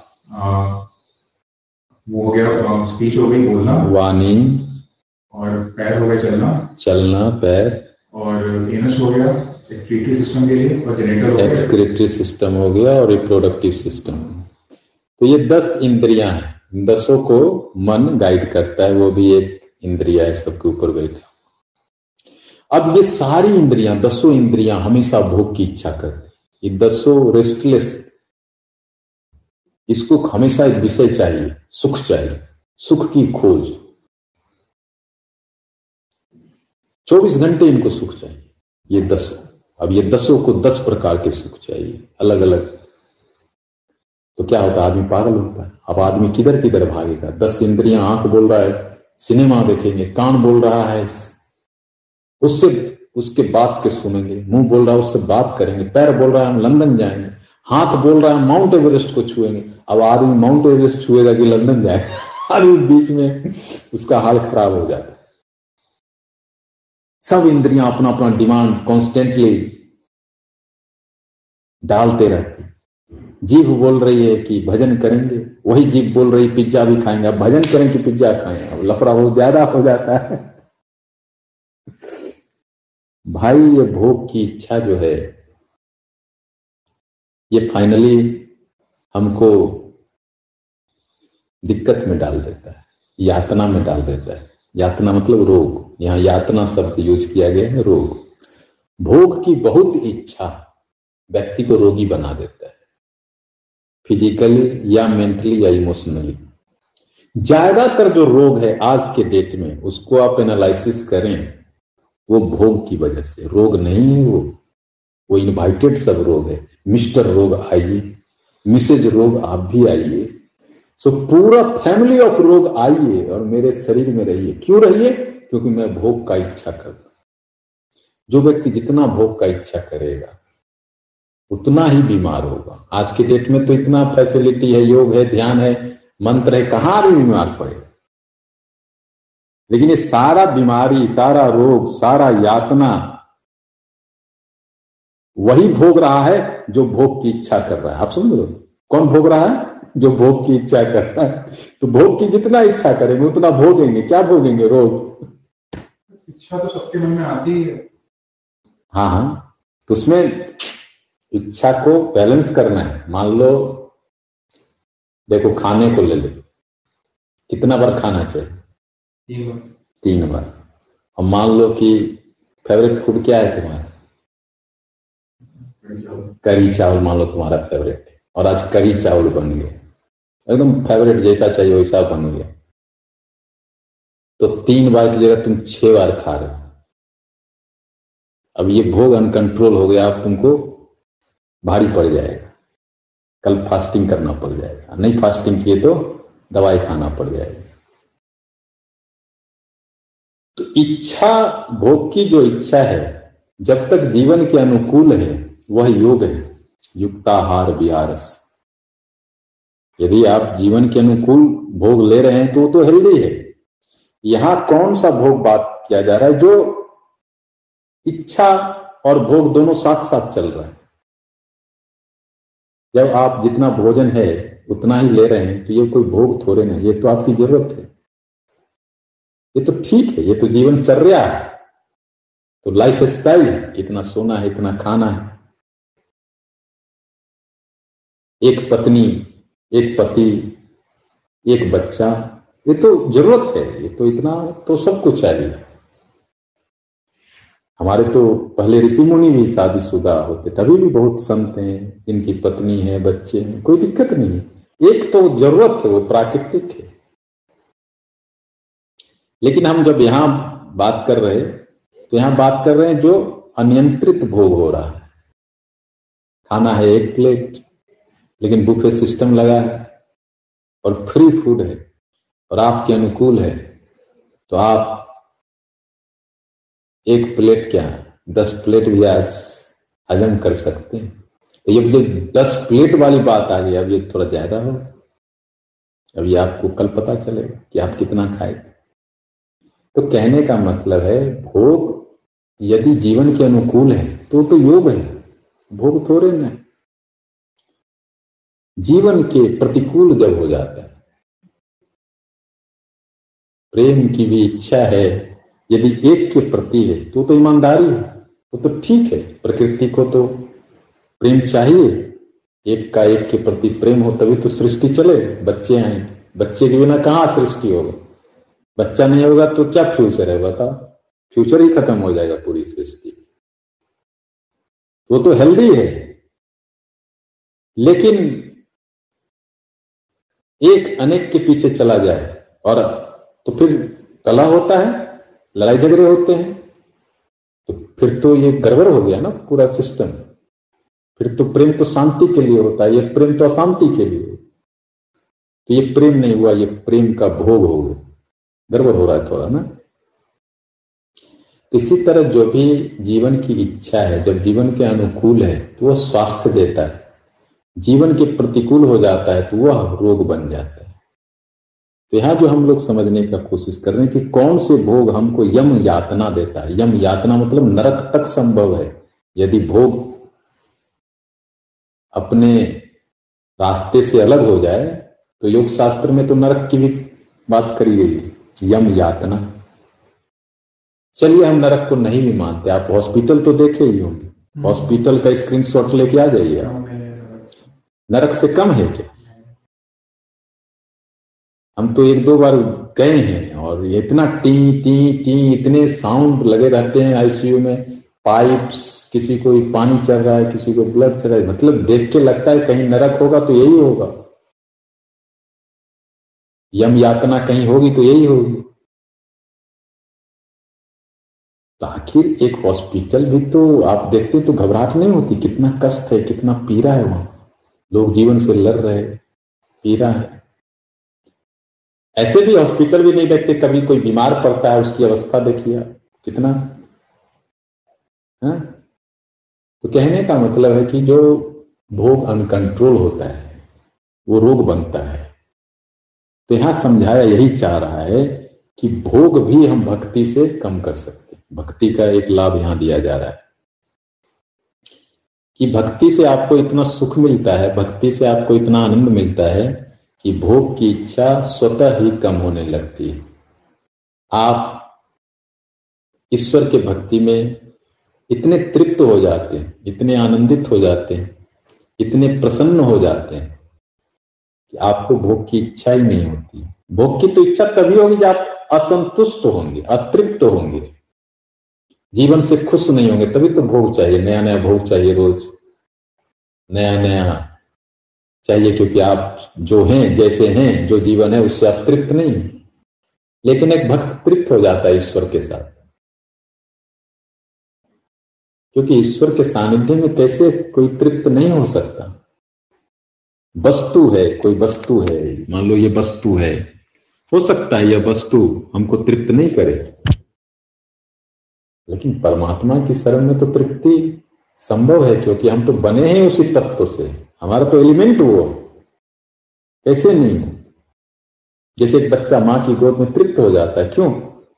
वो हो गया, स्पीच हो गई, बोलना, वाणी, और पैर हो गए, चलना पैर, और एनस हो गया एक्सक्रीटरी सिस्टम के लिए, और जेनिटल हो गया, एक्सक्रीटरी सिस्टम हो गया, और रिप्रोडक्टिव सिस्टम। तो ये 10 इंद्रियां हैं। 10 को मन गाइड करता है, वो भी एक इंद्रिया है सबके ऊपर बैठा। अब ये सारी इंद्रियां, 10 इंद्रियां हमेशा भोग की इच्छा करती है। ये 10 रेस्टलेस, इसको हमेशा एक विषय चाहिए, सुख की खोज। 24 घंटे इनको सुख चाहिए, ये 10। अब ये 10 को 10 प्रकार के सुख चाहिए, अलग अलग। तो क्या होता है? आदमी पागल होता है। अब आदमी किधर किधर भागेगा? 10 इंद्रियां, आंख बोल रहा है सिनेमा देखेंगे, कान बोल रहा है उससे उसके बात के सुनेंगे, मुंह बोल रहा है उससे बात करेंगे, पैर बोल रहा है हम लंदन जाएंगे, हाथ बोल रहा है माउंट एवरेस्ट को छुएंगे। अब आदमी माउंट एवरेस्ट छुएगा कि लंदन जाएगा? आदमी बीच में उसका हाल खराब हो जाता है। सब इंद्रियां अपना अपना डिमांड कॉन्स्टेंटली डालते रहती। जीभ बोल रही है कि भजन करेंगे, वही जीभ बोल रही पिज्जा भी खाएंगे। अब भजन करें कि पिज्जा खाएं? अब लफड़ा बहुत ज्यादा हो जाता है भाई। ये भोग की इच्छा जो है ये फाइनली हमको दिक्कत में डाल देता है, यातना में डाल देता है। यातना मतलब रोग, यहाँ यातना शब्द यूज किया गया है, रोग। भोग की बहुत इच्छा व्यक्ति को रोगी बना देता है, फिजिकली या मेंटली या इमोशनली। ज्यादातर जो रोग है आज के डेट में, उसको आप एनालिसिस करें, वो भोग की वजह से। रोग नहीं है वो इनवाइटेड सब रोग है। मिस्टर रोग आइए, मिसेज रोग आप भी आइए, सो पूरा फैमिली ऑफ रोग आइए और मेरे शरीर में रहिए। क्यों रहिए? क्योंकि मैं भोग का इच्छा करता। जो व्यक्ति जितना भोग का इच्छा करेगा उतना ही बीमार होगा। आज के डेट में तो इतना फैसिलिटी है, योग है, ध्यान है, मंत्र है, कहां भी बीमार पड़ेगा। लेकिन ये सारा बीमारी, सारा रोग, सारा यातना वही भोग रहा है जो भोग की इच्छा कर रहा है। आप समझ लो, कौन भोग रहा है? जो भोग की इच्छा करता है। तो भोग की जितना इच्छा करेंगे उतना भोगेंगे। क्या भोगेंगे? रोग। इच्छा तो सबके मन में आती है। हाँ, तो उसमें इच्छा को बैलेंस करना है। मान लो, देखो खाने को ले लो, कितना बार खाना चाहिए? 3 बार। और मान लो कि फेवरेट फूड क्या है तुम्हारा? करी चावल मान लो तुम्हारा फेवरेट, और आज करी चावल बन गए, एकदम फेवरेट, जैसा चाहिए वैसा बन गया। तो 3 बार की जगह तुम 6 बार खा रहे हो। अब ये भोग अनकंट्रोल हो गया, अब तुमको भारी पड़ जाएगा, कल फास्टिंग करना पड़ जाएगा, नहीं फास्टिंग किए तो दवाई खाना पड़ जाएगी। तो इच्छा, भोग की जो इच्छा है, जब तक जीवन के अनुकूल है वह योग है। युक्ताहार विहारस। यदि आप जीवन के अनुकूल भोग ले रहे हैं तो वो तो हेल्दी है। यहां कौन सा भोग बात किया जा रहा है? जो इच्छा और भोग दोनों साथ साथ चल रहा है। जब आप जितना भोजन है उतना ही ले रहे हैं तो ये कोई भोग थोड़े नहीं, ये तो आपकी जरूरत है, ये तो ठीक है, ये तो जीवनचर्या है, तो लाइफ स्टाइल है। इतना सोना है, इतना खाना है। एक पत्नी, एक पति, एक बच्चा, ये तो जरूरत है, ये तो इतना तो सबको चाहिए। हमारे तो पहले ऋषि मुनि भी शादीशुदा होते, तभी भी बहुत संत हैं, इनकी पत्नी है, बच्चे हैं, कोई दिक्कत नहीं है। एक तो जरूरत है, वो प्राकृतिक है। लेकिन हम जब यहाँ बात कर रहे तो यहाँ बात कर रहे हैं जो अनियंत्रित भोग हो रहा है। खाना है एक प्लेट, लेकिन बुफे सिस्टम लगा है और फ्री फूड है और आपके अनुकूल है, तो आप एक प्लेट क्या 10 प्लेट भी आज हजम कर सकते हैं। तो ये जो 10 प्लेट वाली बात आ गई, अब ये थोड़ा ज्यादा हो। अब ये आपको कल पता चलेगा कि आप कितना खाए। तो कहने का मतलब है भोग यदि जीवन के अनुकूल है तो योग है, भोग थोड़े ना। जीवन के प्रतिकूल जब हो जाता है, प्रेम की भी इच्छा है यदि एक के प्रति है तो ईमानदारी है, वो तो ठीक है। प्रकृति को तो प्रेम चाहिए, एक का एक के प्रति प्रेम हो तभी तो सृष्टि चले, बच्चे आए। बच्चे के बिना कहाँ सृष्टि होगा? बच्चा नहीं होगा तो क्या फ्यूचर है बताओ? फ्यूचर ही खत्म हो जाएगा पूरी सृष्टि। वो तो हेल्दी है, लेकिन एक अनेक के पीछे चला जाए और तो फिर कला होता है, लड़ाई झगड़े होते हैं, तो फिर तो ये गड़बड़ हो गया ना पूरा सिस्टम। फिर तो प्रेम तो शांति के लिए होता है, ये प्रेम तो अशांति के लिए। तो ये प्रेम नहीं हुआ, ये प्रेम का भोग हो गया, गड़बड़ हो रहा है थोड़ा ना। तो इसी तरह जो भी जीवन की इच्छा है, जब जीवन के अनुकूल है तो वह स्वास्थ्य देता है, जीवन के प्रतिकूल हो जाता है तो वह रोग बन जाता है। तो यहाँ जो हम लोग समझने का कोशिश कर रहे हैं कि कौन से भोग हमको यम यातना देता है। यम यातना मतलब नरक तक संभव है, यदि भोग अपने रास्ते से अलग हो जाए। तो योग शास्त्र में तो नरक की भी बात करी गई है, यम यातना। चलिए हम नरक को नहीं भी मानते, आप हॉस्पिटल तो देखे ही होंगे, हॉस्पिटल का स्क्रीनशॉट लेके आ जाइए। नरक से कम है क्या? हम तो 1-2 बार गए हैं और इतना टी टी टी इतने साउंड लगे रहते हैं आईसीयू में, पाइप्स, किसी को पानी चल रहा है, किसी को ब्लड चल रहा है, मतलब देख के लगता है कहीं नरक होगा तो यही होगा। यम यातना कहीं होगी तो यही होगी। आखिर एक हॉस्पिटल भी तो आप देखते तो घबराहट नहीं होती, कितना कष्ट है, कितना पीड़ा है, वहां लोग जीवन से लड़ रहे, पीड़ा है। ऐसे भी हॉस्पिटल भी नहीं देखते, कभी कोई बीमार पड़ता है उसकी अवस्था देखिए आप कितना है? तो कहने का मतलब है कि जो भोग अनकंट्रोल होता है वो रोग बनता है। तो यहां समझाया यही चाह रहा है कि भोग भी हम भक्ति से कम कर सकते हैं। भक्ति का एक लाभ यहां दिया जा रहा है कि भक्ति से आपको इतना सुख मिलता है, भक्ति से आपको इतना आनंद मिलता है कि भोग की इच्छा स्वतः ही कम होने लगती है। आप ईश्वर के भक्ति में इतने तृप्त हो जाते हैं, इतने आनंदित हो जाते हैं, इतने प्रसन्न हो जाते हैं कि आपको भोग की इच्छा ही नहीं होती। भोग की तो इच्छा तभी होगी जब आप असंतुष्ट होंगे, अतृप्त होंगे, जीवन से खुश नहीं होंगे, तभी तो भोग चाहिए, नया नया भोग चाहिए, रोज नया नया चाहिए। क्योंकि आप जो हैं, जैसे हैं, जो जीवन है उससे आप तृप्त नहीं। लेकिन एक भक्त तृप्त हो जाता है ईश्वर के साथ, क्योंकि ईश्वर के सानिध्य में कैसे कोई तृप्त नहीं हो सकता। वस्तु है, कोई वस्तु है, मान लो ये वस्तु है, हो सकता है यह वस्तु हमको तृप्त नहीं करे, लेकिन परमात्मा की शरण में तो तृप्ति संभव है, क्योंकि हम तो बने हैं उसी तत्व से, हमारा तो एलिमेंट वो कैसे नहीं हो। जैसे एक बच्चा माँ की गोद में तृप्त हो जाता है, क्यों?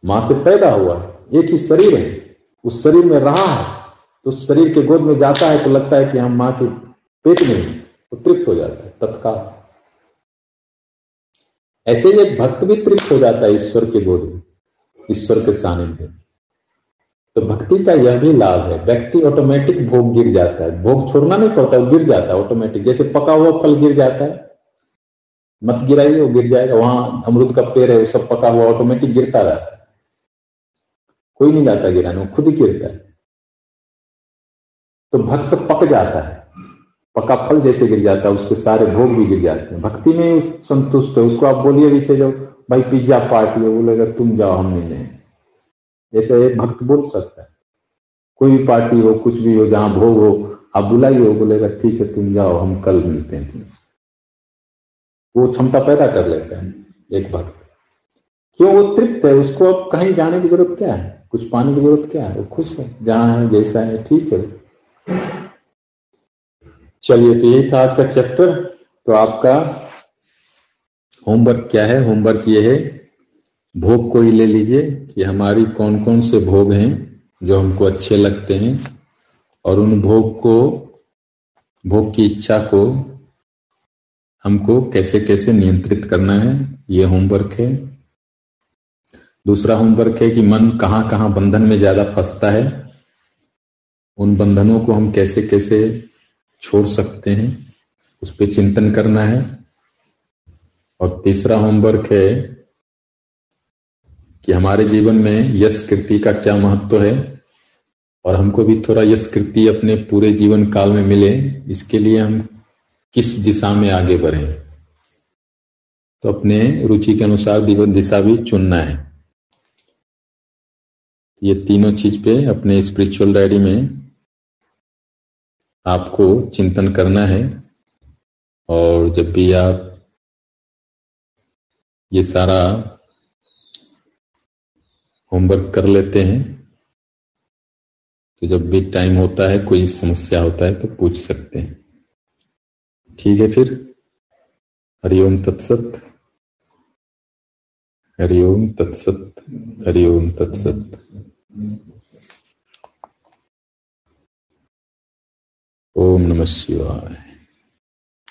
माँ से पैदा हुआ है, एक ही शरीर है, उस शरीर में रहा है, तो उस शरीर के गोद में जाता है तो लगता है कि हम माँ के पेट में हैं, तृप्त हो जाता है तत्काल। ऐसे ही एक भक्त भी तृप्त हो जाता है ईश्वर के गोद में, ईश्वर के सानिध्य में। तो भक्ति का यह भी लाभ है, व्यक्ति ऑटोमेटिक भोग गिर जाता है, भोग छोड़ना नहीं पड़ता, वो गिर जाता है ऑटोमेटिक। जैसे पका हुआ फल गिर जाता है, मत गिराइए, वो गिर जाएगा। वहां अमरूद का पेड़ है, वो सब पका हुआ ऑटोमेटिक गिरता रहता है, कोई नहीं जाता गिराने, खुद ही गिरता है। तो भक्त पक जाता है, पका फल जैसे गिर जाता है, उससे सारे भोग भी गिर जाते हैं। भक्ति में संतुष्ट है, उसको आप बोलिए भी चलो भाई पिज्जा पार्टी है, बोलेगा तुम जाओ हम नहीं जाएंगे। जैसे भक्त बोल सकता है, कोई भी पार्टी हो, कुछ भी हो, जहां भोग हो आप बुलाइए, हो बोलेगा ठीक है तुम जाओ हम कल मिलते हैं तुमसे। वो क्षमता पैदा कर लेता है एक भक्त। क्यों? वो तृप्त है, उसको अब कहीं जाने की जरूरत क्या है, कुछ पाने की जरूरत क्या है, वो खुश है जहां है जैसा है, ठीक है। चलिए तो यही था आज का चैप्टर। तो आपका होमवर्क क्या है? होमवर्क ये है, भोग को ही ले लीजिए कि हमारी कौन कौन से भोग हैं जो हमको अच्छे लगते हैं, और उन भोग को, भोग की इच्छा को हमको कैसे कैसे नियंत्रित करना है, ये होमवर्क है। दूसरा होमवर्क है कि मन कहाँ कहाँ बंधन में ज्यादा फंसता है, उन बंधनों को हम कैसे कैसे छोड़ सकते हैं, उस पर चिंतन करना है। और तीसरा होमवर्क है कि हमारे जीवन में यश कीर्ति का क्या महत्व है, और हमको भी थोड़ा यश कीर्ति अपने पूरे जीवन काल में मिले, इसके लिए हम किस दिशा में आगे बढ़े। तो अपने रुचि के अनुसार जीवन दिशा भी चुनना है। ये तीनों चीज पे अपने स्पिरिचुअल डायरी में आपको चिंतन करना है। और जब भी आप ये सारा होमवर्क कर लेते हैं तो जब भी टाइम होता है, कोई समस्या होता है तो पूछ सकते हैं। ठीक है फिर, हरिओम तत्सत, हरिओम तत्सत, हरिओम तत्सत। ओम नमः शिवाय।